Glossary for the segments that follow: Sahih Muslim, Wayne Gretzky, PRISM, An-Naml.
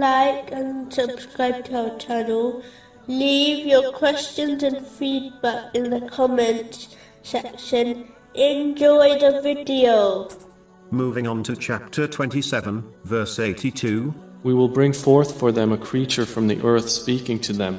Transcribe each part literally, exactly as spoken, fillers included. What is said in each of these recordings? like and subscribe to our channel. Leave your questions and feedback in the comments section. Enjoy the video. Moving on to chapter twenty-seven, verse eighty-two. We will bring forth for them a creature from the earth speaking to them,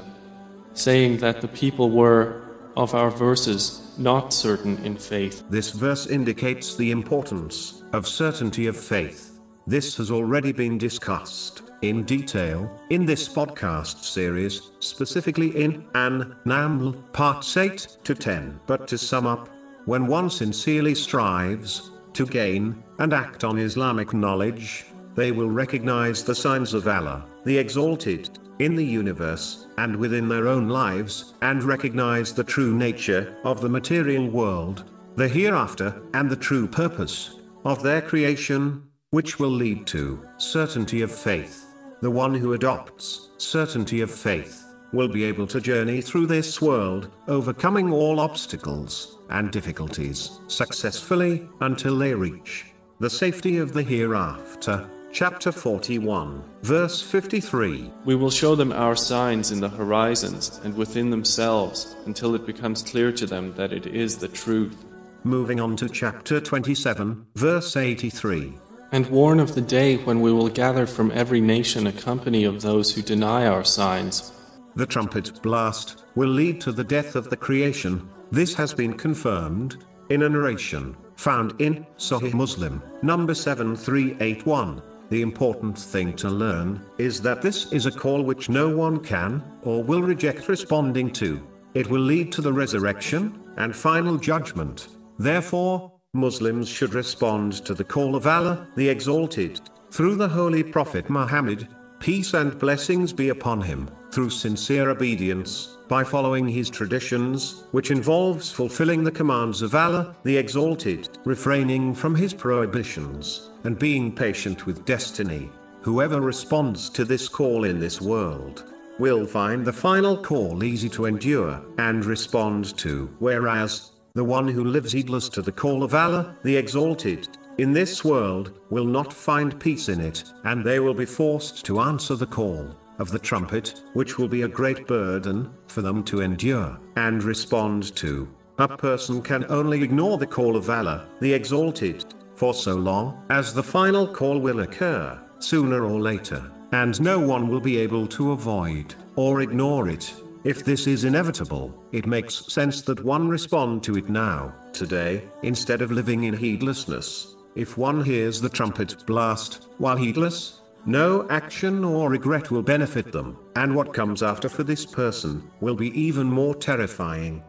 saying that the people were, of our verses, not certain in faith. This verse indicates the importance of certainty of faith. This has already been discussed in detail in this podcast series, specifically in An-Naml, parts eight to ten. But to sum up, when one sincerely strives to gain and act on Islamic knowledge, they will recognize the signs of Allah, the Exalted, in the universe, and within their own lives, and recognize the true nature of the material world, the hereafter, and the true purpose of their creation, which will lead to certainty of faith. The one who adopts certainty of faith will be able to journey through this world, overcoming all obstacles and difficulties successfully until they reach the safety of the hereafter. Chapter forty-one, verse fifty-three. We will show them our signs in the horizons and within themselves until it becomes clear to them that it is the truth. Moving on to chapter twenty-seven, verse eighty-three. And warn of the day when we will gather from every nation a company of those who deny our signs. The trumpet blast will lead to the death of the creation. This has been confirmed in a narration found in Sahih Muslim, number seven three eight one. The important thing to learn is that this is a call which no one can or will reject responding to. It will lead to the resurrection and final judgment. Therefore, Muslims should respond to the call of Allah, the Exalted, through the Holy Prophet Muhammad, peace and blessings be upon him, through sincere obedience, by following his traditions, which involves fulfilling the commands of Allah, the Exalted, refraining from his prohibitions, and being patient with destiny. Whoever responds to this call in this world will find the final call easy to endure and respond to, whereas the one who lives heedless to the call of Allah, the Exalted, in this world will not find peace in it, and they will be forced to answer the call of the trumpet, which will be a great burden for them to endure and respond to. A person can only ignore the call of Allah, the Exalted, for so long as the final call will occur, sooner or later, and no one will be able to avoid or ignore it. If this is inevitable, it makes sense that one respond to it now, today, instead of living in heedlessness. If one hears the trumpet blast while heedless, no action or regret will benefit them, and what comes after for this person will be even more terrifying.